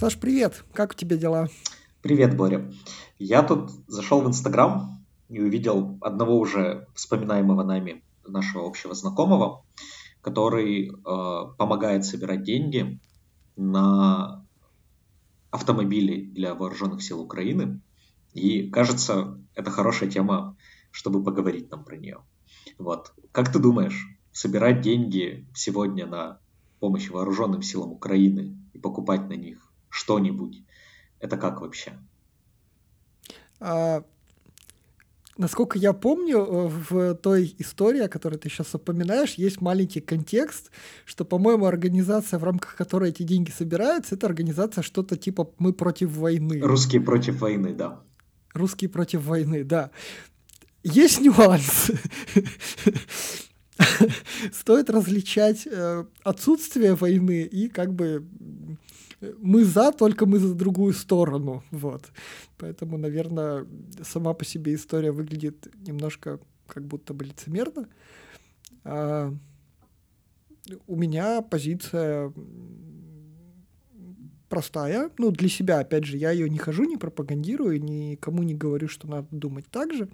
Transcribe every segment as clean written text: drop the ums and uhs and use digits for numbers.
Саш, привет! Как у тебя дела? Привет, Боря. Я тут зашел в Инстаграм и увидел одного уже вспоминаемого нами нашего общего знакомого, который помогает собирать деньги на автомобили для вооруженных сил Украины. И, кажется, это хорошая тема, чтобы поговорить нам про нее. Вот. Как ты думаешь, собирать деньги сегодня на помощь вооруженным силам Украины и покупать на них что-нибудь, это как вообще? Насколько я помню, в той истории, о которой ты сейчас упоминаешь, есть маленький контекст, что, по-моему, организация, в рамках которой эти деньги собираются, это организация что-то типа «Мы против войны». «Русские против войны», да. «Русские против войны», да. Есть нюанс. Стоит различать отсутствие войны и как бы мы за, только мы за другую сторону. Вот. Поэтому, наверное, сама по себе история выглядит немножко как будто бы лицемерно. А у меня позиция простая. Ну, для себя, опять же, я ее не хожу, не пропагандирую, никому не говорю, что надо думать так же.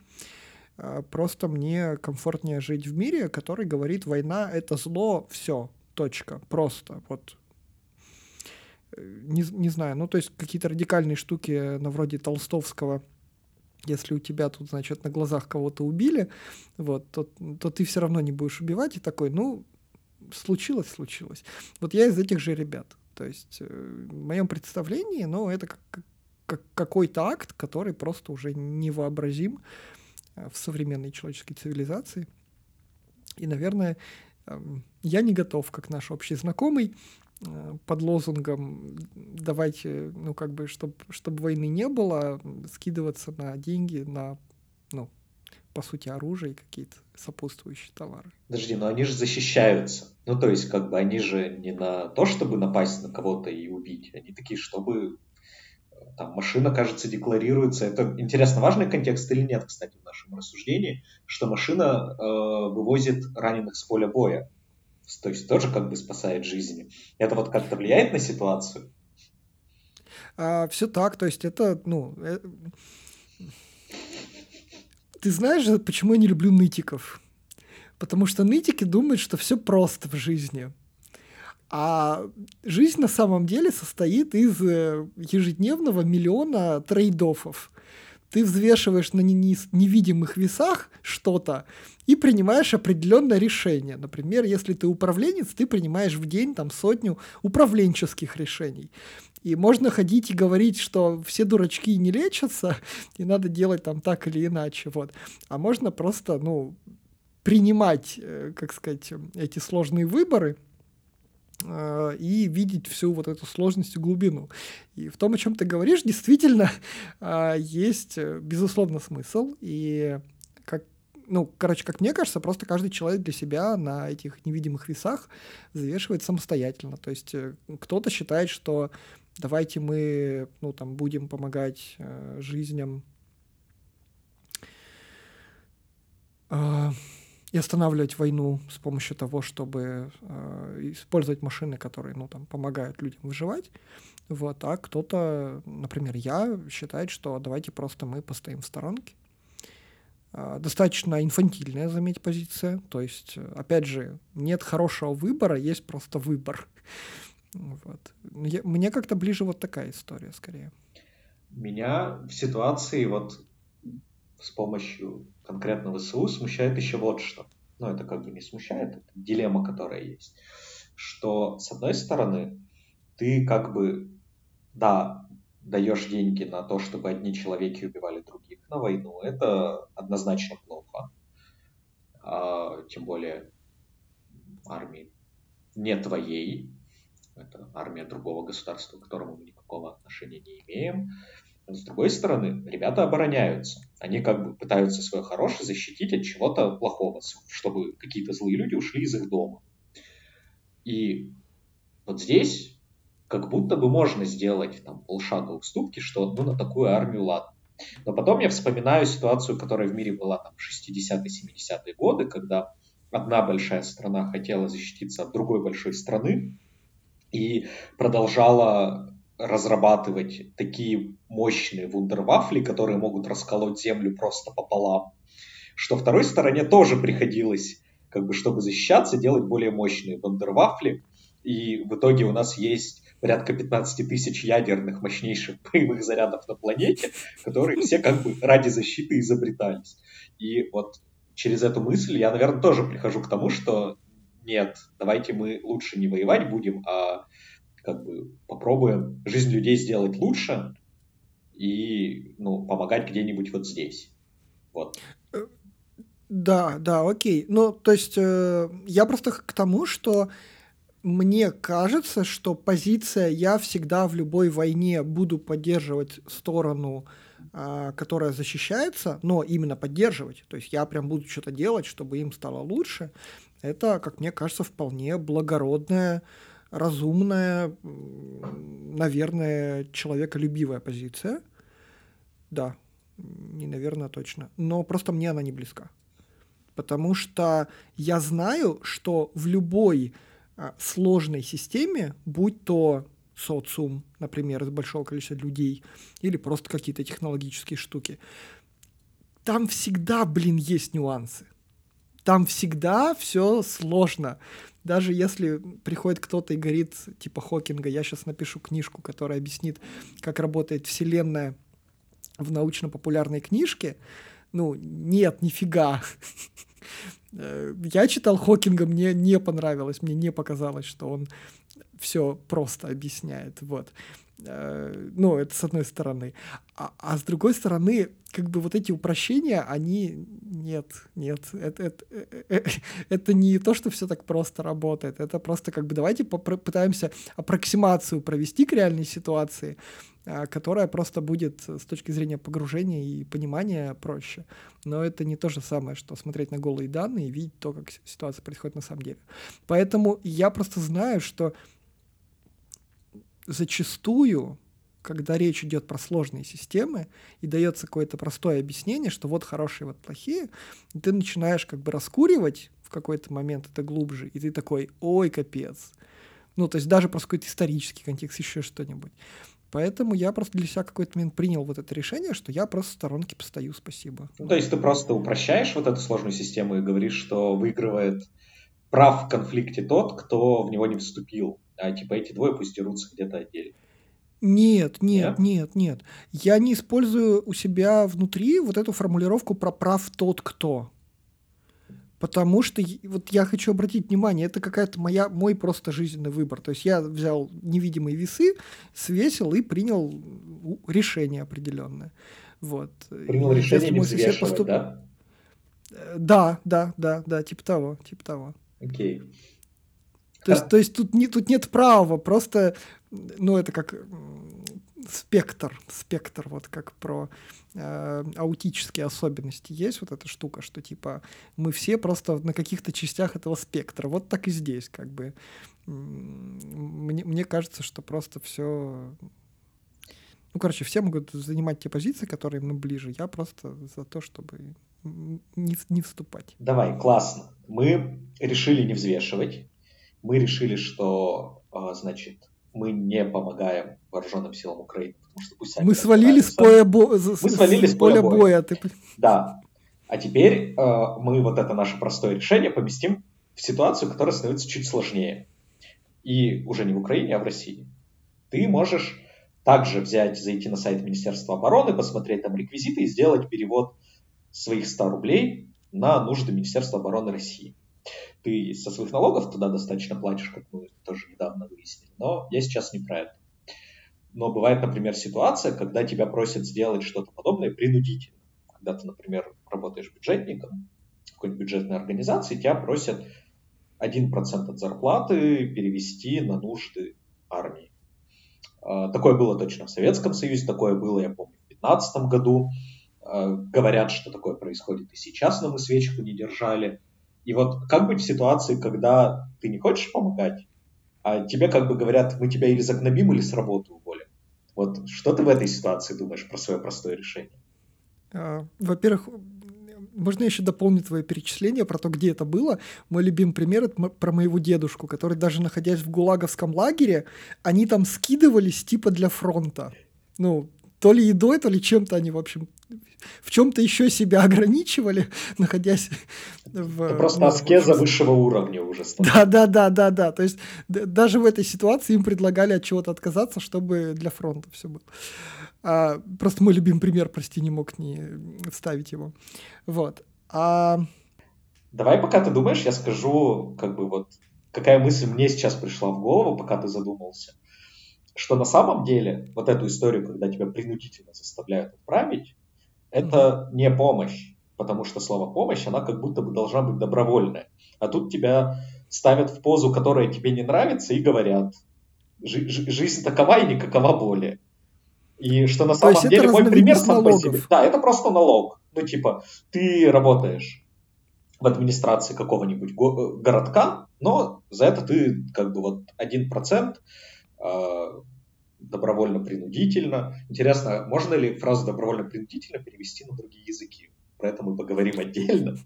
Просто мне комфортнее жить в мире, который говорит, война — это зло, все, точка, просто, вот, не знаю, ну, то есть какие-то радикальные штуки, на вроде Толстовского, если у тебя тут, значит, на глазах кого-то убили, вот, то ты все равно не будешь убивать, и такой, ну, случилось, вот я из этих же ребят, то есть в моем представлении, ну, это как какой-то акт, который просто уже невообразим в современной человеческой цивилизации. И, наверное, я не готов, как наш общий знакомый, под лозунгом «давайте, ну, как бы, чтобы войны не было», скидываться на деньги, на, ну, по сути, оружие и какие-то сопутствующие товары. Подожди, но они же защищаются. Ну, то есть, как бы, они же не на то, чтобы напасть на кого-то и убить. Они такие, чтобы... Там машина, кажется, декларируется. Это, интересно, важный контекст или нет, кстати, в нашем рассуждении, что машина вывозит раненых с поля боя. То есть тоже как бы спасает жизни. Это вот как-то влияет на ситуацию? Все так. То есть это, ну... Ты знаешь, почему я не люблю нытиков? Потому что нытики думают, что все просто в жизни. А жизнь на самом деле состоит из ежедневного миллиона трейд-оффов. Ты взвешиваешь на невидимых весах что-то и принимаешь определенное решение. Например, если ты управленец, ты принимаешь в день там, сотню управленческих решений. И можно ходить и говорить, что все дурачки не лечатся, и надо делать там так или иначе. Вот. А можно просто, ну, принимать, как сказать, эти сложные выборы и видеть всю вот эту сложность и глубину. И в том, о чем ты говоришь, действительно есть, безусловно, смысл. И, как мне кажется, просто каждый человек для себя на этих невидимых весах взвешивает самостоятельно. То есть кто-то считает, что давайте мы, ну, там, будем помогать жизням и останавливать войну с помощью того, чтобы использовать машины, которые, ну, там, помогают людям выживать. Вот. А кто-то, например, я, считает, что давайте просто мы постоим в сторонке. Достаточно инфантильная, заметь, позиция. То есть, опять же, нет хорошего выбора, есть просто выбор. Вот. Мне как-то ближе вот такая история, скорее. Меня в ситуации вот с помощью конкретно ВСУ смущает еще вот что. Но это как бы не смущает, это дилемма, которая есть. Что, с одной стороны, ты как бы, да, даешь деньги на то, чтобы одни человеки убивали других на войну. Это однозначно плохо. Тем более армии не твоей. Это армия другого государства, к которому мы никакого отношения не имеем. Но, с другой стороны, ребята обороняются. Они как бы пытаются свое хорошее защитить от чего-то плохого, чтобы какие-то злые люди ушли из их дома. И вот здесь как будто бы можно сделать там полшага уступки, что, ну, на такую армию ладно. Но потом я вспоминаю ситуацию, которая в мире была там 60-70-е годы, когда одна большая страна хотела защититься от другой большой страны и продолжала разрабатывать такие мощные вундервафли, которые могут расколоть землю просто пополам, что второй стороне тоже приходилось, как бы, чтобы защищаться, делать более мощные вундервафли. И в итоге у нас есть порядка 15 тысяч ядерных мощнейших боевых зарядов на планете, которые все как бы ради защиты изобретались. И вот через эту мысль я, наверное, тоже прихожу к тому, что нет, давайте мы лучше не воевать будем, а как бы попробуем жизнь людей сделать лучше и, ну, помогать где-нибудь вот здесь. Вот. Да, окей. Ну, то есть я просто к тому, что мне кажется, что позиция «я всегда в любой войне буду поддерживать сторону, которая защищается», но именно поддерживать, то есть я прям буду что-то делать, чтобы им стало лучше, это, как мне кажется, вполне благородная, разумная, наверное, человеколюбивая позиция. Да, не наверное, точно. Но просто мне она не близка. Потому что я знаю, что в любой сложной системе, будь то социум, например, из большого количества людей, или просто какие-то технологические штуки, там всегда, есть нюансы. Там всегда все сложно. Даже если приходит кто-то и говорит, типа Хокинга, я сейчас напишу книжку, которая объяснит, как работает Вселенная в научно-популярной книжке, ну, нет, нифига. Я читал Хокинга, мне не понравилось, мне не показалось, что он все просто объясняет, вот. Ну, это с одной стороны. А с другой стороны, как бы вот эти упрощения, они... Нет, это не то, что все так просто работает, это просто как бы давайте попытаемся аппроксимацию провести к реальной ситуации, которая просто будет с точки зрения погружения и понимания проще. Но это не то же самое, что смотреть на голые данные и видеть то, как ситуация происходит на самом деле. Поэтому я просто знаю, что зачастую, когда речь идет про сложные системы и дается какое-то простое объяснение, что вот хорошие, вот плохие, ты начинаешь как бы раскуривать в какой-то момент это глубже, и ты такой, ой, капец. Ну, то есть даже про какой-то исторический контекст, еще что-нибудь. Поэтому я просто для себя какой-то момент принял вот это решение, что я просто в сторонке постою, спасибо. Ну, то есть ты просто упрощаешь вот эту сложную систему и говоришь, что выигрывает прав в конфликте тот, кто в него не вступил, а типа эти двое пусть дерутся где-то отдельно. Нет. Я не использую у себя внутри вот эту формулировку про прав тот, кто. Потому что вот я хочу обратить внимание, это какая-то мой просто жизненный выбор. То есть я взял невидимые весы, свесил и принял решение определенное. Вот. Принял решение без взвешивать, да? Да, типа того. Окей. То есть тут нет права, просто, ну, это как спектр, вот как про аутические особенности есть вот эта штука, что типа мы все просто на каких-то частях этого спектра, вот так и здесь как бы. Мне кажется, что просто все... Ну, все могут занимать те позиции, которые им ближе. Я просто за то, чтобы не вступать. Давай, классно. Мы решили не взвешивать. Мы решили, что, значит, мы не помогаем вооруженным силам Украины, потому что пусть они... Мы свалили с поля боя. Да. А теперь мы вот это наше простое решение поместим в ситуацию, которая становится чуть сложнее. И уже не в Украине, а в России. Ты можешь также зайти на сайт Министерства обороны, посмотреть там реквизиты и сделать перевод своих 100 рублей на нужды Министерства обороны России. Ты со своих налогов туда достаточно платишь, как мы тоже недавно выяснили, но я сейчас не про это. Но бывает, например, ситуация, когда тебя просят сделать что-то подобное принудительно. Когда ты, например, работаешь бюджетником в какой-нибудь бюджетной организации, тебя просят 1% от зарплаты перевести на нужды армии. Такое было точно в Советском Союзе, такое было, я помню, в 2015 году. Говорят, что такое происходит и сейчас, но мы свечку не держали. И вот как быть в ситуации, когда ты не хочешь помогать, а тебе как бы говорят, мы тебя или загнобим, или с работы уволим. Вот что ты в этой ситуации думаешь про свое простое решение? Во-первых, Можно еще дополнить твое перечисление про то, где это было. Мой любимый пример — это про моего дедушку, который, даже находясь в гулаговском лагере, они там скидывались типа для фронта. Ну, то ли едой, то ли чем-то они, в общем, в чем-то еще себя ограничивали, находясь в... Это просто аскеза высшего уровня уже стала. Да. То есть даже в этой ситуации им предлагали от чего-то отказаться, чтобы для фронта все было. Просто мой любимый пример, прости, не мог не вставить его. Вот. Давай, пока ты думаешь, я скажу, как бы вот, какая мысль мне сейчас пришла в голову, пока ты задумался. Что на самом деле вот эту историю, когда тебя принудительно заставляют отправить, это не помощь, потому что слово «помощь», она как будто бы должна быть добровольная. А тут тебя ставят в позу, которая тебе не нравится, и говорят: жизнь такова и никакова более. И что на самом деле мой пример сам по себе. Да, это просто налог. Ну типа ты работаешь в администрации какого-нибудь городка, но за это ты как бы вот 1% добровольно-принудительно. Интересно, можно ли фразу «добровольно-принудительно» перевести на другие языки? Про это мы поговорим отдельно.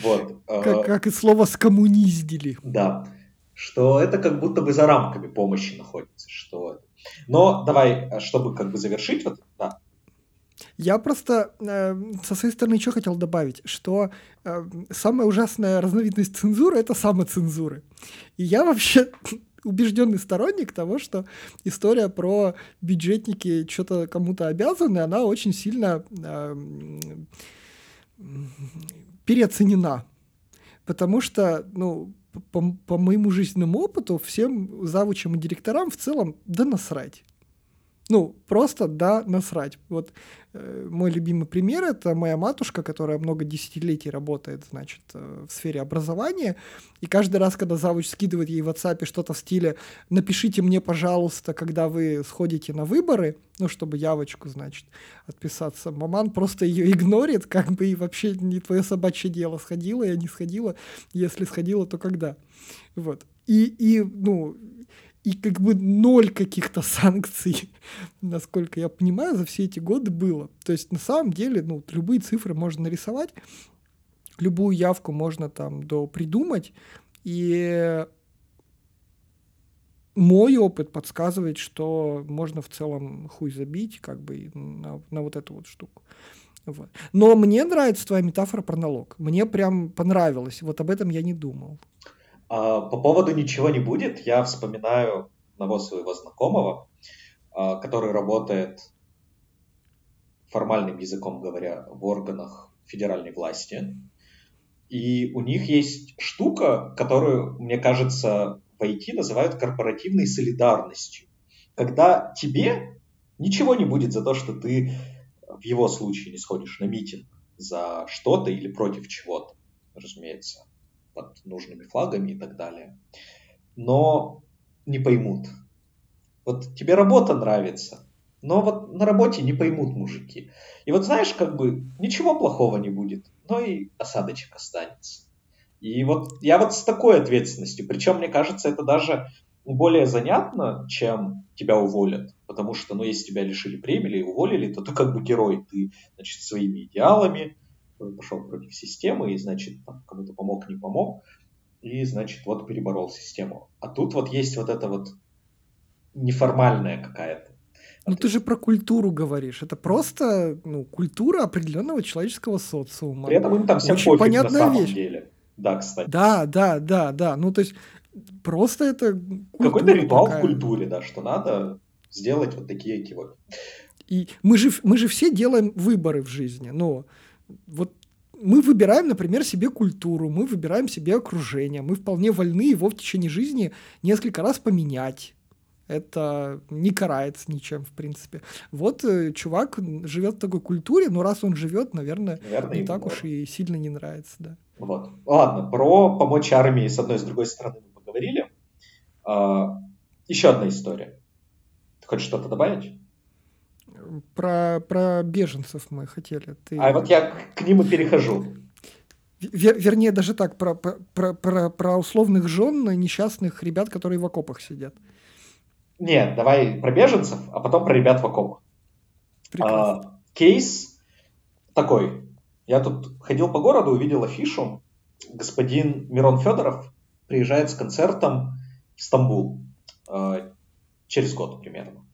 Вот. Как и слово «скоммуниздили». Да. Что это как будто бы за рамками помощи находится. Что... Но давай, чтобы как бы завершить... Вот, да. Я просто со своей стороны еще хотел добавить, что самая ужасная разновидность цензуры — это самоцензуры. И я вообще... убежденный сторонник того, что история про бюджетники что-то кому-то обязаны, она очень сильно переоценена. Потому что, ну, по моему жизненному опыту, всем завучам и директорам в целом да насрать. Ну, просто да насрать. Вот мой любимый пример — это моя матушка, которая много десятилетий работает, значит, в сфере образования, и каждый раз, когда завуч скидывает ей в WhatsApp что-то в стиле «напишите мне, пожалуйста, когда вы сходите на выборы», ну, чтобы явочку, значит, отписаться, маман просто ее игнорит, как бы, и вообще не твое собачье дело, сходила я, не сходила, если сходила, то когда. Вот. И как бы ноль каких-то санкций, насколько я понимаю, за все эти годы было. То есть на самом деле, ну, любые цифры можно нарисовать, любую явку можно там допридумать. И мой опыт подсказывает, что можно в целом хуй забить как бы на вот эту вот штуку. Вот. Но мне нравится твоя метафора про налог. Мне прям понравилось. Вот об этом я не думал. По поводу «ничего не будет» я вспоминаю одного своего знакомого, который работает, формальным языком говоря, в органах федеральной власти. И у них есть штука, которую, мне кажется, в IT называют корпоративной солидарностью. Когда тебе ничего не будет за то, что ты в его случае не сходишь на митинг за что-то или против чего-то, разумеется, под нужными флагами и так далее. Но не поймут. Вот тебе работа нравится, но вот на работе не поймут мужики. И вот знаешь, как бы ничего плохого не будет, но и осадочек останется. И вот я вот с такой ответственностью. Причем, мне кажется, это даже более занятно, чем тебя уволят. Потому что, ну, если тебя лишили премии или уволили, то ты как бы герой. Ты, значит, своими идеалами пошел против системы и, значит, там, кому-то помог, не помог, и, значит, вот переборол систему. А тут вот есть вот эта вот неформальная какая-то. Ну ты же про культуру говоришь. Это просто, ну, культура определенного человеческого социума. При этом им там всем пофиг на самом деле. Да, кстати. Да. Ну то есть просто это какой-то ритуал такая в культуре, да, что надо сделать вот такие кивоки. И мы же все делаем выборы в жизни, но вот мы выбираем, например, себе культуру, мы выбираем себе окружение, мы вполне вольны его в течение жизни несколько раз поменять. Это не карается ничем, в принципе. Вот чувак живет в такой культуре, но раз он живет, наверное не так может уж и сильно не нравится. Да. Вот. Ладно, про помочь армии с одной и с другой стороны мы поговорили. Еще одна история. Ты хочешь что-то добавить? Про беженцев мы хотели. Вот я к ним и перехожу. Вернее, даже так, про условных жен несчастных ребят, которые в окопах сидят. Нет, давай про беженцев, а потом про ребят в окопах. Кейс такой. Я тут ходил по городу, увидел афишу. Господин Мирон Федоров приезжает с концертом в Стамбул через год примерно.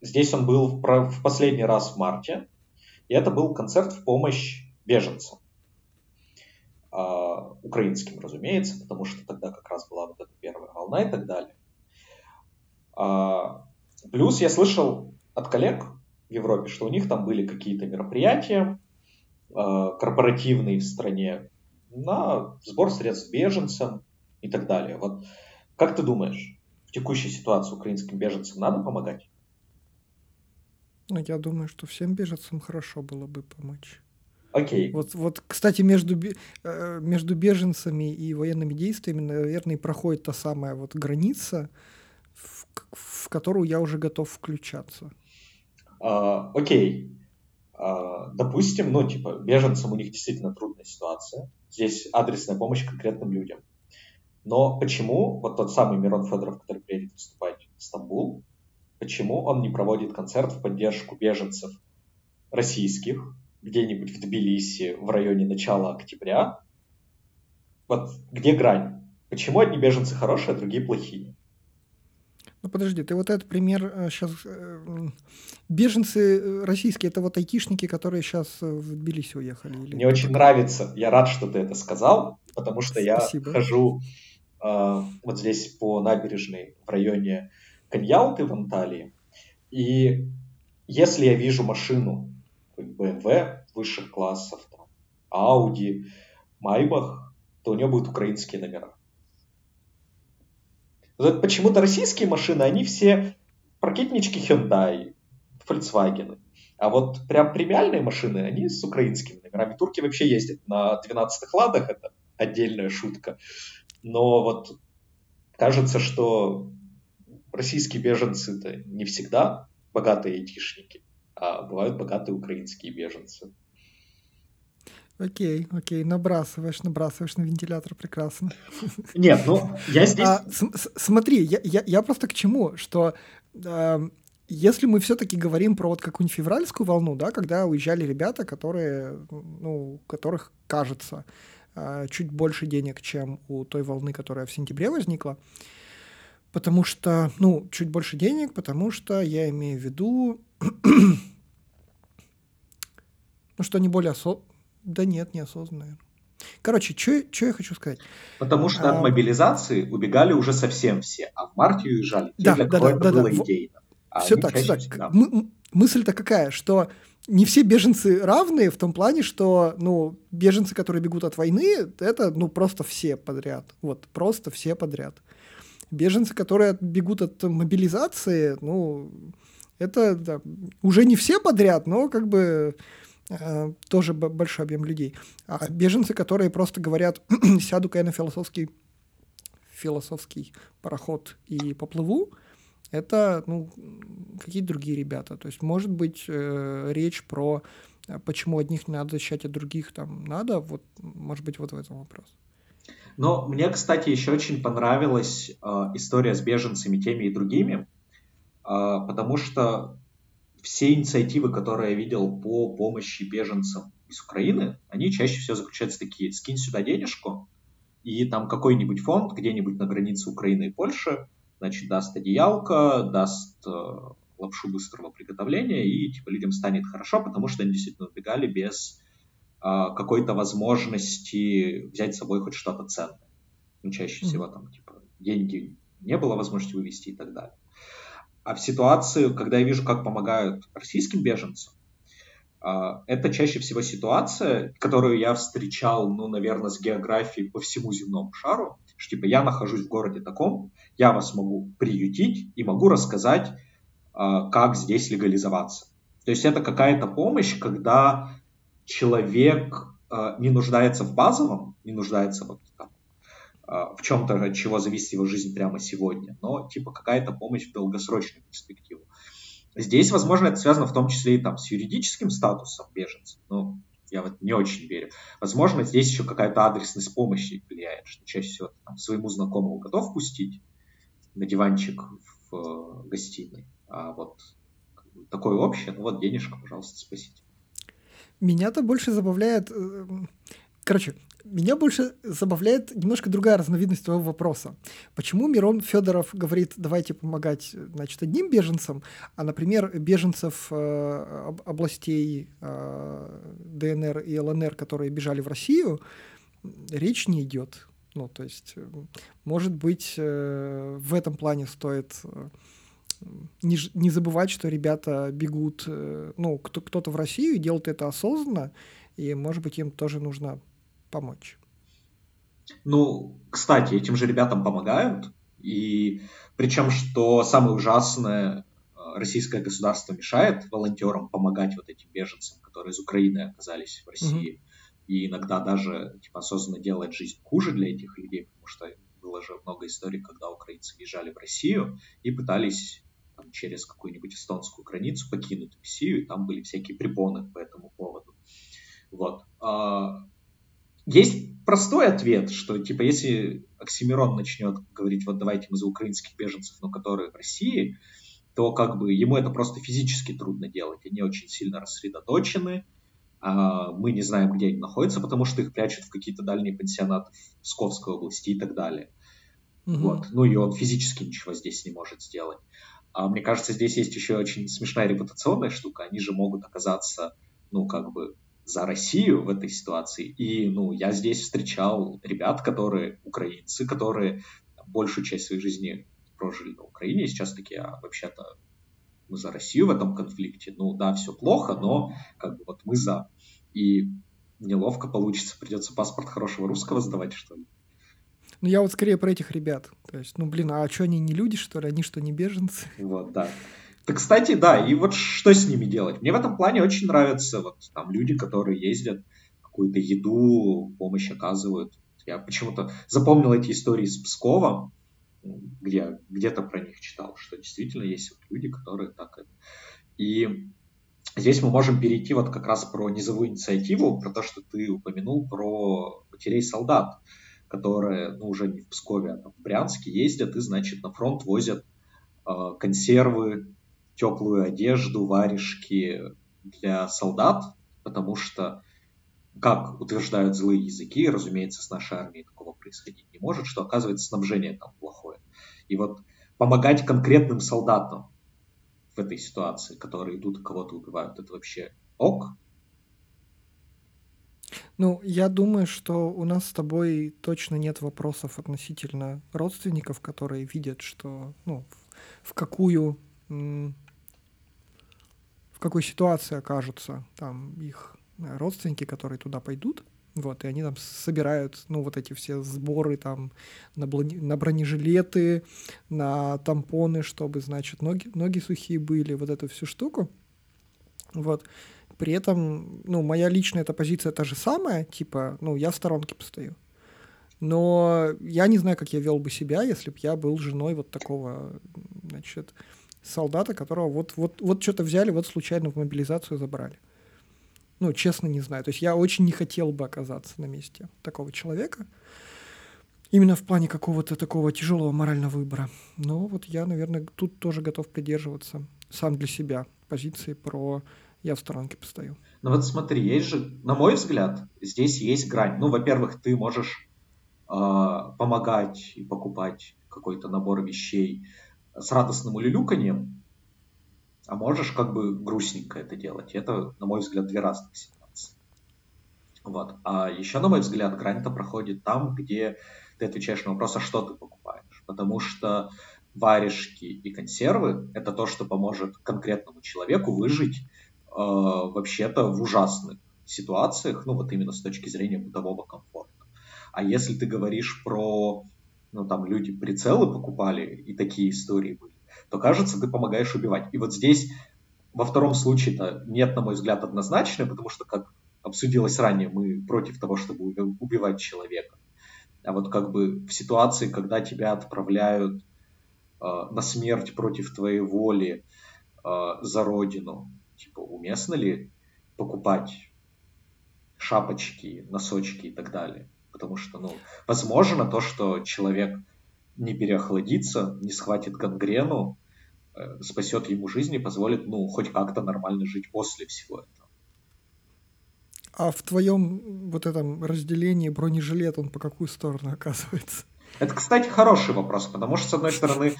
Здесь он был в последний раз в марте. И это был концерт в помощь беженцам. Украинским, разумеется, потому что тогда как раз была вот эта первая волна и так далее. Плюс я слышал от коллег в Европе, что у них там были какие-то мероприятия корпоративные в стране на сбор средств беженцам и так далее. Вот как ты думаешь, в текущей ситуации украинским беженцам надо помогать? Ну, я думаю, что всем беженцам хорошо было бы помочь. Окей. Вот, кстати, между беженцами и военными действиями, наверное, проходит та самая вот граница, в которую я уже готов включаться. Окей. Допустим, беженцам у них действительно трудная ситуация. Здесь адресная помощь конкретным людям. Но почему вот тот самый Мирон Федоров, который приедет выступать в Стамбул, почему он не проводит концерт в поддержку беженцев российских, где-нибудь в Тбилиси в районе начала октября? Вот где грань? Почему одни беженцы хорошие, а другие плохие? Ну подожди, ты вот этот пример сейчас... Беженцы российские, это вот айтишники, которые сейчас в Тбилиси уехали? Или... Мне очень нравится, я рад, что ты это сказал, потому что Спасибо. Я хожу вот здесь по набережной в районе Каньялты в Анталии, и если я вижу машину BMW высших классов, там, Audi, Maybach, то у него будут украинские номера. Вот почему-то российские машины, они все паркетнички Hyundai, Volkswagen. А вот прям премиальные машины, они с украинскими номерами. Турки вообще ездят на 12-х ладах, это отдельная шутка. Но вот кажется, что российские беженцы-то не всегда богатые айтишники. А бывают богатые украинские беженцы. Окей, набрасываешь на вентилятор, прекрасно. Нет, я здесь... Смотри, я просто к чему, что если мы все-таки говорим про вот какую-нибудь февральскую волну, да, когда уезжали ребята, у которых, кажется, чуть больше денег, чем у той волны, которая в сентябре возникла, потому что, чуть больше денег, потому что я имею в виду, что они более осознанные. Да нет, неосознанные. Короче, что я хочу сказать? Потому что от мобилизации убегали уже совсем все, а в марте уезжали. Идейно. Все так. Мысль-то какая, что не все беженцы равны в том плане, что, беженцы, которые бегут от войны, это, просто все подряд. Вот, просто все подряд. Беженцы, которые бегут от мобилизации, это да, уже не все подряд, но как бы тоже большой объем людей. А беженцы, которые просто говорят, сяду-ка я на философский пароход и поплыву, это какие-то другие ребята. То есть, может быть, речь про почему одних не надо защищать, а других там надо, вот, может быть, вот в этом вопрос. Но мне, кстати, еще очень понравилась история с беженцами теми и другими, потому что все инициативы, которые я видел по помощи беженцам из Украины, они чаще всего заключаются такие: скинь сюда денежку, и там какой-нибудь фонд где-нибудь на границе Украины и Польши, значит, даст одеялко, даст лапшу быстрого приготовления, и типа людям станет хорошо, потому что они действительно убегали без какой-то возможности взять с собой хоть что-то ценное. Ну, чаще всего там, деньги не было возможности вывести и так далее. А в ситуации, когда я вижу, как помогают российским беженцам, это чаще всего ситуация, которую я встречал, наверное, с географией по всему земному шару, что я нахожусь в городе таком, я вас могу приютить и могу рассказать, как здесь легализоваться. То есть это какая-то помощь, когда человек не нуждается в базовом, не нуждается в чем-то, от чего зависит его жизнь прямо сегодня, но какая-то помощь в долгосрочную перспективу. Здесь, возможно, это связано в том числе и с юридическим статусом беженцев, но я вот не очень верю. Возможно, здесь еще какая-то адресность помощи влияет, что чаще всего своему знакомому готов пустить на диванчик в гостиной, а вот такое общее, денежка, пожалуйста, спасите. Меня-то больше забавляет... Короче, меня больше забавляет немножко другая разновидность твоего вопроса. Почему Мирон Федоров говорит, давайте помогать, значит, одним беженцам, а, например, беженцев областей ДНР и ЛНР, которые бежали в Россию, речь не идет. Ну, то есть, может быть, в этом плане стоит... Не забывать, что ребята бегут, ну, кто-то в Россию, делает это осознанно, и, может быть, им тоже нужно помочь. Ну, кстати, этим же ребятам помогают, и причем, что самое ужасное, российское государство мешает волонтерам помогать вот этим беженцам, которые из Украины оказались в России, и иногда даже, типа, осознанно делает жизнь хуже для этих людей, потому что было же много историй, когда украинцы въезжали в Россию и пытались там, через какую-нибудь эстонскую границу покинуть Россию, и там были всякие препоны по этому поводу. Вот. Есть простой ответ, что типа если Оксимирон начнет говорить, вот давайте мы за украинских беженцев, но которые в России, то как бы ему это просто физически трудно делать. Они очень сильно рассредоточены, мы не знаем, где они находятся, потому что их прячут в какие-то дальние пансионаты в Псковской области и так далее. Вот. Ну и он физически ничего здесь не может сделать. А мне кажется, здесь есть еще очень смешная репутационная штука. Они же могут оказаться, ну, как бы за Россию в этой ситуации. И, ну, я здесь встречал ребят, которые украинцы, которые большую часть своей жизни прожили на Украине, и сейчас такие, а вообще-то мы за Россию в этом конфликте. Ну, да, все плохо, но как бы вот мы за. И неловко получится, придется паспорт хорошего русского сдавать, что ли. Ну, я вот скорее про этих ребят. То есть, ну, блин, а что, они не люди, что ли? Они что, не беженцы? Вот, да. Так, кстати, да, и вот что с ними делать? Мне в этом плане очень нравятся вот там люди, которые ездят, какую-то еду, помощь оказывают. Я почему-то запомнил эти истории из Пскова, где-то про них читал, что действительно есть вот люди, которые так... И здесь мы можем перейти вот как раз про низовую инициативу, про то, что ты упомянул, про матерей-солдат, которые, ну, уже не в Пскове, а в Брянске ездят и, значит, на фронт возят консервы, теплую одежду, варежки для солдат, потому что, как утверждают злые языки, разумеется, с нашей армией такого происходить не может, что, оказывается, снабжение там плохое. И вот помогать конкретным солдатам в этой ситуации, которые идут и кого-то убивают, это вообще ок? Ну, я думаю, что у нас с тобой точно нет вопросов относительно родственников, которые видят, что, ну, в какой ситуации окажутся там их родственники, которые туда пойдут, вот, и они там собирают, ну, вот эти все сборы там на бронежилеты, на тампоны, чтобы, значит, ноги сухие были, вот эту всю штуку, вот. При этом, ну, моя личная эта позиция та же самая, типа, ну, я в сторонке постою. Но я не знаю, как я вел бы себя, если бы я был женой вот такого, значит, солдата, которого вот что-то взяли, вот случайно в мобилизацию забрали. Ну, честно, не знаю. То есть я очень не хотел бы оказаться на месте такого человека. Именно в плане какого-то такого тяжелого морального выбора. Но вот я, наверное, тут тоже готов придерживаться сам для себя позиции про... Я в сторонке постою. Ну вот смотри, есть же, на мой взгляд, здесь есть грань. Ну, во-первых, ты можешь помогать и покупать какой-то набор вещей с радостным улюлюканьем, а можешь как бы грустненько это делать. Это, на мой взгляд, две разных ситуации. Вот. А еще, на мой взгляд, грань-то проходит там, где ты отвечаешь на вопрос, а что ты покупаешь. Потому что варежки и консервы – это то, что поможет конкретному человеку выжить, вообще-то в ужасных ситуациях, ну вот именно с точки зрения бытового комфорта. А если ты говоришь про, ну там люди прицелы покупали и такие истории были, то кажется, ты помогаешь убивать. И вот здесь во втором случае-то нет, на мой взгляд, однозначно, потому что, как обсудилось ранее, мы против того, чтобы убивать человека. А вот как бы в ситуации, когда тебя отправляют на смерть против твоей воли за родину, типа, уместно ли покупать шапочки, носочки и так далее? Потому что, ну, возможно то, что человек не переохладится, не схватит гангрену, спасет ему жизнь и позволит, ну, хоть как-то нормально жить после всего этого. А в твоем вот этом разделении бронежилет, он по какую сторону оказывается? Это, кстати, хороший вопрос, потому что, с одной стороны,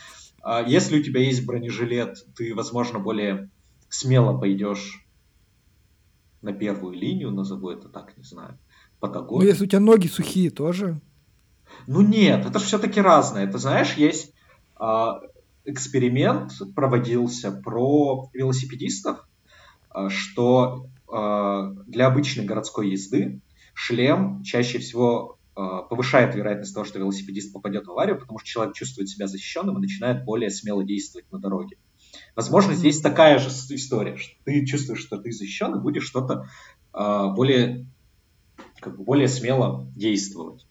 если у тебя есть бронежилет, ты, возможно, более смело пойдешь на первую линию, назову это так, не знаю, под огонь. Но если у тебя ноги сухие тоже? Ну нет, это же все-таки разное. Ты знаешь, есть эксперимент проводился про велосипедистов, что для обычной городской езды шлем чаще всего повышает вероятность того, что велосипедист попадет в аварию, потому что человек чувствует себя защищенным и начинает более смело действовать на дороге. Возможно, здесь такая же история, что ты чувствуешь, что ты защищен, и будешь что-то более смело действовать.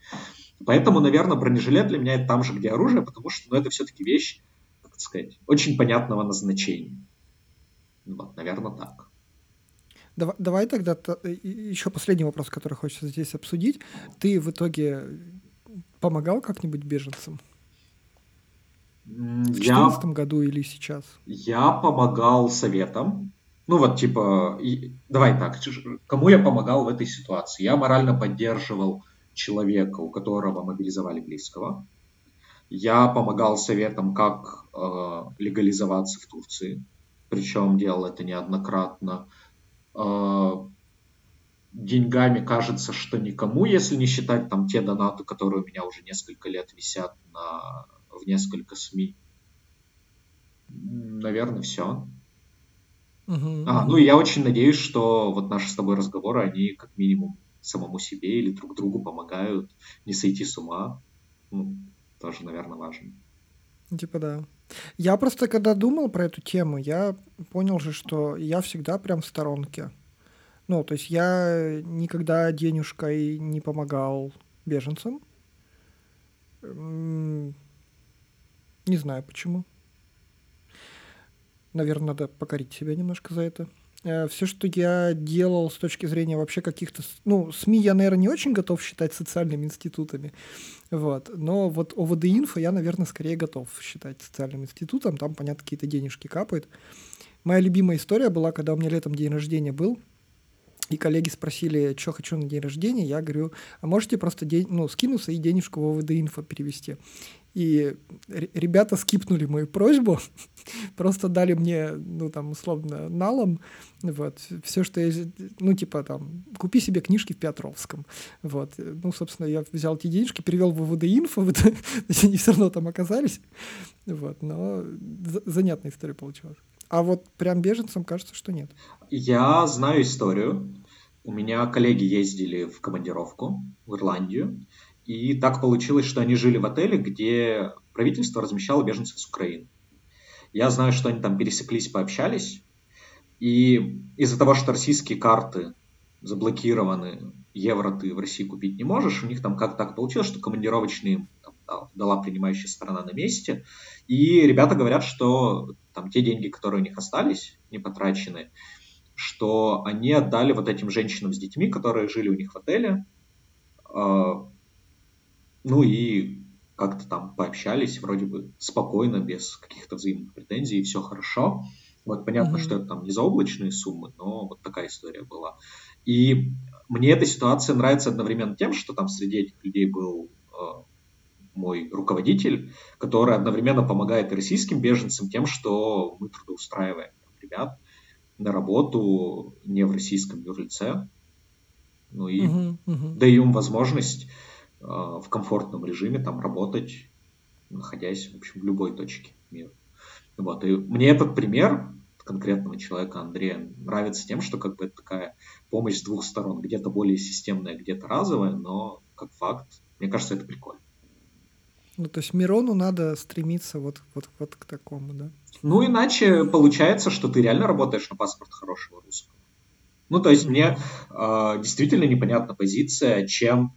Поэтому, наверное, бронежилет для меня это там же, где оружие, потому что это все-таки вещь, как сказать, очень понятного назначения. Вот, наверное, так. Давай тогда еще последний вопрос, который хочется здесь обсудить. Ты в итоге помогал как-нибудь беженцам? В 2014 году или сейчас? Я помогал советам. Ну вот типа, давай так, кому я помогал в этой ситуации? Я морально поддерживал человека, у которого мобилизовали близкого. Я помогал советам, как легализоваться в Турции. Причем делал это неоднократно. Деньгами кажется, что никому, если не считать там те донаты, которые у меня уже несколько лет висят в несколько СМИ. Наверное, все. Угу. Ну и я очень надеюсь, что вот наши с тобой разговоры, они как минимум самому себе или друг другу помогают не сойти с ума. Тоже, наверное, важно. Типа да. Я просто, когда думал про эту тему, я понял же, что я всегда прям в сторонке. То есть я никогда денежкой не помогал беженцам. Не знаю почему. Наверное, надо покорить себя немножко за это. Все, что я делал с точки зрения вообще каких-то... СМИ я, наверное, не очень готов считать социальными институтами. Но вот ОВД-инфо я, наверное, скорее готов считать социальным институтом. Там, понятно, какие-то денежки капают. Моя любимая история была, когда у меня летом день рождения был, и коллеги спросили, что хочу на день рождения. Я говорю, а можете просто скинуться и денежку в ОВД-инфо перевести? И ребята скипнули мою просьбу, просто дали мне, условно, налом, все, что я, купи себе книжки в Петровском, собственно, я взял эти денежки, перевел в ОВД-инфо, они все равно там оказались, но занятная история получилась. А вот прям беженцам кажется, что нет. Я знаю историю, у меня коллеги ездили в командировку в Ирландию, и так получилось, что они жили в отеле, где правительство размещало беженцев с Украины. Я знаю, что они там пересеклись, пообщались. И из-за того, что российские карты заблокированы, евро ты в России купить не можешь, у них там как-то так получилось, что командировочные дала принимающая сторона на месте. И ребята говорят, что там те деньги, которые у них остались, не потрачены, что они отдали вот этим женщинам с детьми, которые жили у них в отеле, и как-то там пообщались, вроде бы спокойно, без каких-то взаимных претензий, и все хорошо. Понятно, что это там не заоблачные суммы, но вот такая история была. И мне эта ситуация нравится одновременно тем, что там среди этих людей был мой руководитель, который одновременно помогает и российским беженцам тем, что мы трудоустраиваем ребят на работу не в российском юрлице, даем возможность в комфортном режиме там работать, находясь, в общем, в любой точке мира. И мне этот пример конкретного человека, Андрея, нравится тем, что как бы это такая помощь с двух сторон, где-то более системная, где-то разовая, но как факт, мне кажется, это прикольно. То есть Мирону надо стремиться вот к такому, да? Иначе получается, что ты реально работаешь на паспорт хорошего русского. То есть мне действительно непонятна позиция, чем...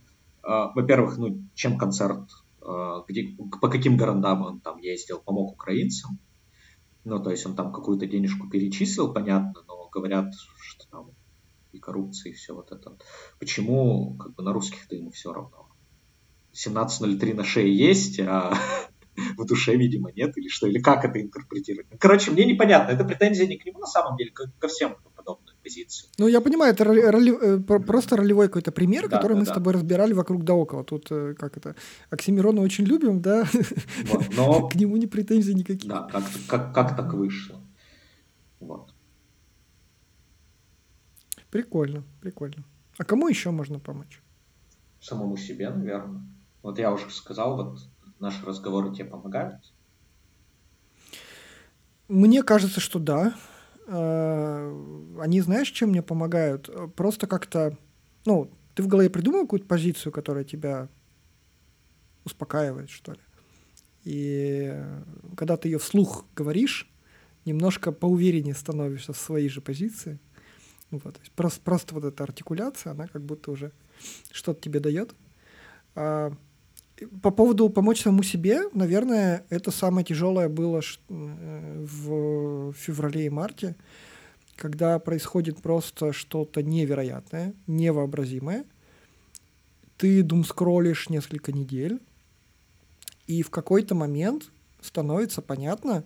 Во-первых, чем концерт, по каким городам он там ездил, помог украинцам. То есть он там какую-то денежку перечислил, понятно, но говорят, что там и коррупция, и все вот это. Почему на русских-то ему все равно? 17.03 на шее есть, а в душе, видимо, нет, или что? Или как это интерпретировать? Короче, мне непонятно. Это претензия не к нему на самом деле, ко всем подобное. позицию. Ну, я понимаю, это просто ролевой какой-то пример, да, который мы с тобой разбирали вокруг да около. Тут, как это, Оксимирона очень любим, да? Вот, но... К нему не претензий никаких. Да, как так вышло. Вот. Прикольно, прикольно. А кому еще можно помочь? Самому себе, наверное. Вот я уже сказал, вот наши разговоры тебе помогают? Мне кажется, что да. Они, знаешь, чем мне помогают? Просто как-то, ну, ты в голове придумал какую-то позицию, которая тебя успокаивает, что ли. И когда ты ее вслух говоришь, немножко поувереннее становишься в своей же позиции. Вот, то есть просто вот эта артикуляция, она как будто уже что-то тебе дает. По поводу помочь самому себе, наверное, это самое тяжелое было в феврале и марте, когда происходит просто что-то невероятное, невообразимое. Ты думскроллишь несколько недель, и в какой-то момент становится понятно,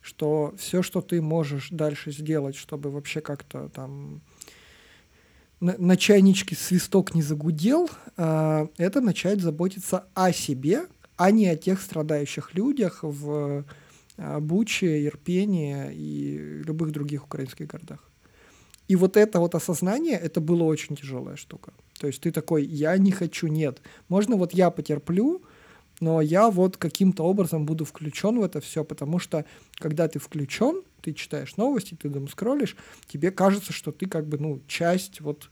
что все, что ты можешь дальше сделать, чтобы вообще как-то там... на чайничке свисток не загудел, это начать заботиться о себе, а не о тех страдающих людях в Буче, Ирпене и любых других украинских городах. И вот это вот осознание, это была очень тяжелая штука. То есть ты такой, я не хочу, нет. Можно вот я потерплю, но я вот каким-то образом буду включен в это все, потому что когда ты включен, ты читаешь новости, ты думскроллишь, тебе кажется, что ты как бы, ну, часть вот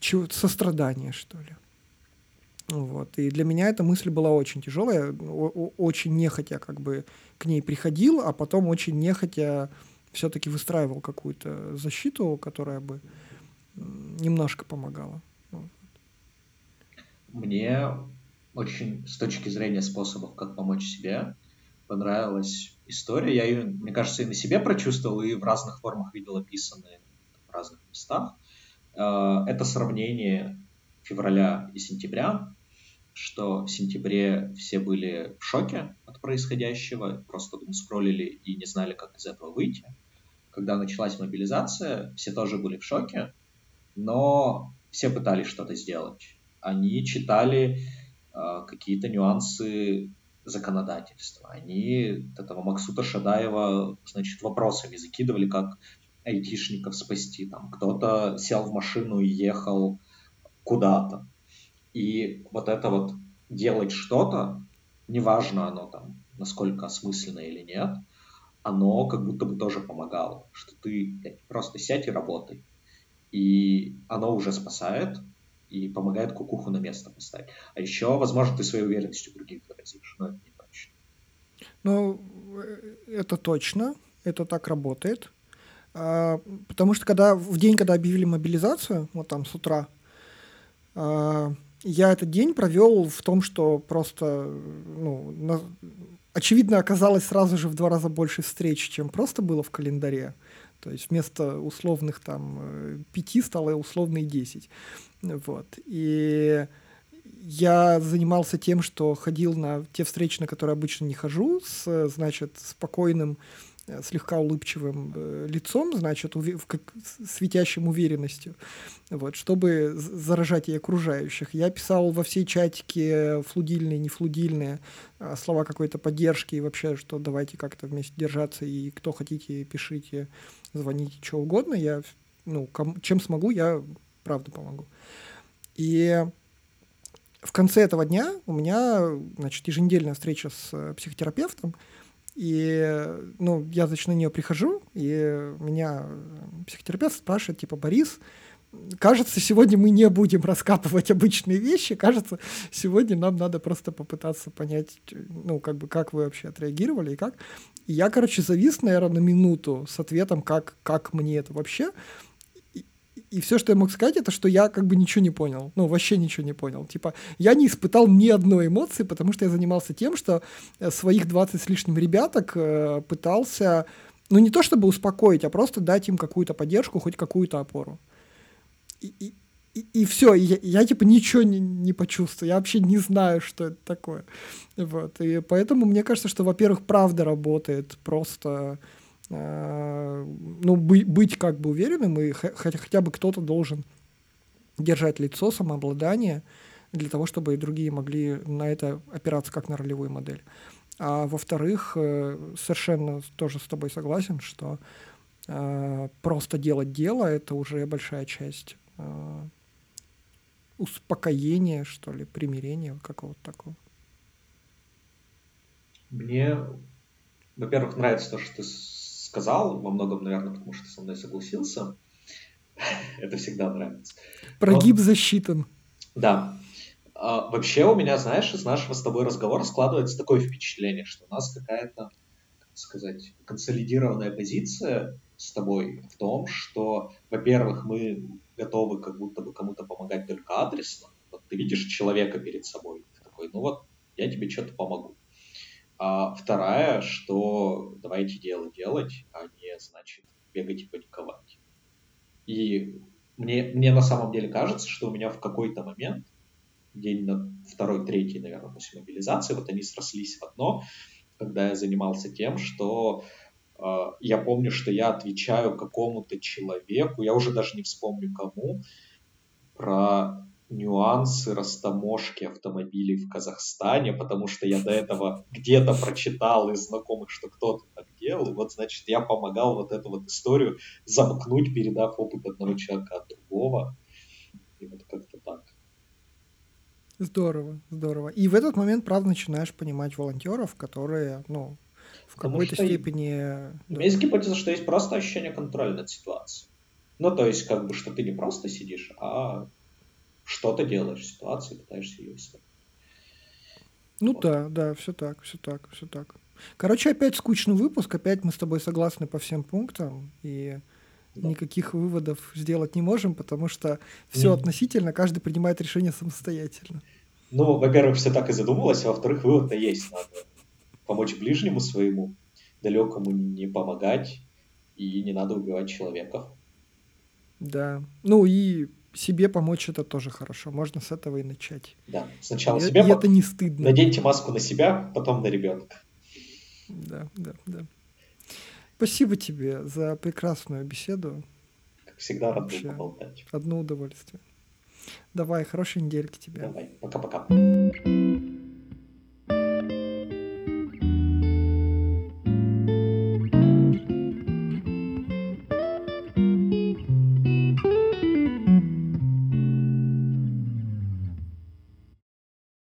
чего-то сострадания, что ли. Вот. И для меня эта мысль была очень тяжелая, очень нехотя как бы к ней приходил, а потом очень нехотя все-таки выстраивал какую-то защиту, которая бы немножко помогала. Мне очень, с точки зрения способов, как помочь себе, понравилась история. Я ее, мне кажется, и на себе прочувствовал, и в разных формах видел описанные в разных местах. Это сравнение февраля и сентября, что в сентябре все были в шоке от происходящего, просто скроллили и не знали, как из этого выйти. Когда началась мобилизация, все тоже были в шоке, но все пытались что-то сделать. Они читали какие-то нюансы законодательства. Они этого Максута Шадаева, значит, вопросами закидывали, как айтишников спасти. Там кто-то сел в машину и ехал куда-то. И вот это вот делать что-то, неважно оно там, насколько осмысленно или нет, оно как будто бы тоже помогало. Что ты просто сядь и работай. И оно уже спасает. И помогает кукуху на место поставить. А еще, возможно, ты своей уверенностью других заразишь, но это не точно. Ну, это точно. Это так работает. Потому что когда в день, когда объявили мобилизацию, вот там с утра, я этот день провел в том, что просто, ну, очевидно, оказалось сразу же в 2 раза больше встреч, чем просто было в календаре. То есть вместо условных там 5 стало условные 10. Вот. И я занимался тем, что ходил на те встречи, на которые обычно не хожу, с, значит, спокойным, слегка улыбчивым лицом, значит, светящим уверенностью, вот, чтобы заражать и окружающих. Я писал во все чатики флудильные, нефлудильные, слова какой-то поддержки и вообще, что давайте как-то вместе держаться, и кто хотите, пишите, звоните, что угодно. Я, ну, чем смогу, я правда помогу. И в конце этого дня у меня, значит, еженедельная встреча с психотерапевтом. И, ну, я, значит, на нее прихожу, и меня психотерапевт спрашивает, типа, Борис, кажется, сегодня мы не будем раскапывать обычные вещи, кажется, сегодня нам надо просто попытаться понять, ну, как бы, как вы вообще отреагировали и как. И я, короче, завис, наверное, на минуту с ответом, как мне это вообще. И все, что я мог сказать, это что я как бы ничего не понял. Ну, вообще ничего не понял. Типа, я не испытал ни одной эмоции, потому что я занимался тем, что своих 20 с лишним ребяток пытался, ну, не то чтобы успокоить, а просто дать им какую-то поддержку, хоть какую-то опору. И все, я типа ничего не почувствую, я вообще не знаю, что это такое. Вот. И поэтому мне кажется, что, во-первых, правда работает просто... ну, быть как бы уверенным, и хотя бы кто-то должен держать лицо, самообладание, для того, чтобы и другие могли на это опираться как на ролевую модель. А во-вторых, совершенно тоже с тобой согласен, что просто делать дело — это уже большая часть успокоения, что ли, примирения какого-то такого. Мне, во-первых, нравится то, что ты сказал, во многом, наверное, потому что со мной согласился. Это всегда нравится. Прогиб засчитан. Да. Вообще у меня, знаешь, из нашего с тобой разговора складывается такое впечатление, что у нас какая-то, как сказать, консолидированная позиция с тобой в том, что, во-первых, мы готовы как будто бы кому-то помогать только адресно. Вот ты видишь человека перед собой, ты такой, ну вот, я тебе что-то помогу. А вторая, что давайте дело делать, а не, значит, бегать и паниковать. И мне на самом деле кажется, что у меня в какой-то момент, день на второй, третий, наверное, после мобилизации, вот они срослись в одно, когда я занимался тем, что я помню, что я отвечаю какому-то человеку, я уже даже не вспомню кому, про нюансы растаможки автомобилей в Казахстане, потому что я до этого где-то прочитал из знакомых, что кто-то так делал, и вот, значит, я помогал вот эту вот историю замкнуть, передав опыт одного человека от другого, и вот как-то так. Здорово, здорово. И в этот момент, правда, начинаешь понимать волонтеров, которые, ну, в какой-то степени... У меня есть гипотеза, что есть просто ощущение контроля над ситуацией. Ну, то есть, как бы, что ты не просто сидишь, а что-то делаешь в ситуации, пытаешься ее исправить. Ну вот. Да, все так. Короче, опять скучный выпуск, опять мы с тобой согласны по всем пунктам, и да. Никаких выводов сделать не можем, потому что все относительно, каждый принимает решение самостоятельно. Ну, во-первых, все так и задумалось, а во-вторых, вывод-то есть. Надо помочь ближнему своему, далекому не помогать, и не надо убивать человека. Да, ну и... Себе помочь — это тоже хорошо. Можно с этого и начать. Да, сначала себе помочь. Это не стыдно. Наденьте маску на себя, потом на ребенка. Да. Спасибо тебе за прекрасную беседу. Как всегда, рад был поболтать. Одно удовольствие. Давай, хорошей недельки тебе. Давай, пока-пока.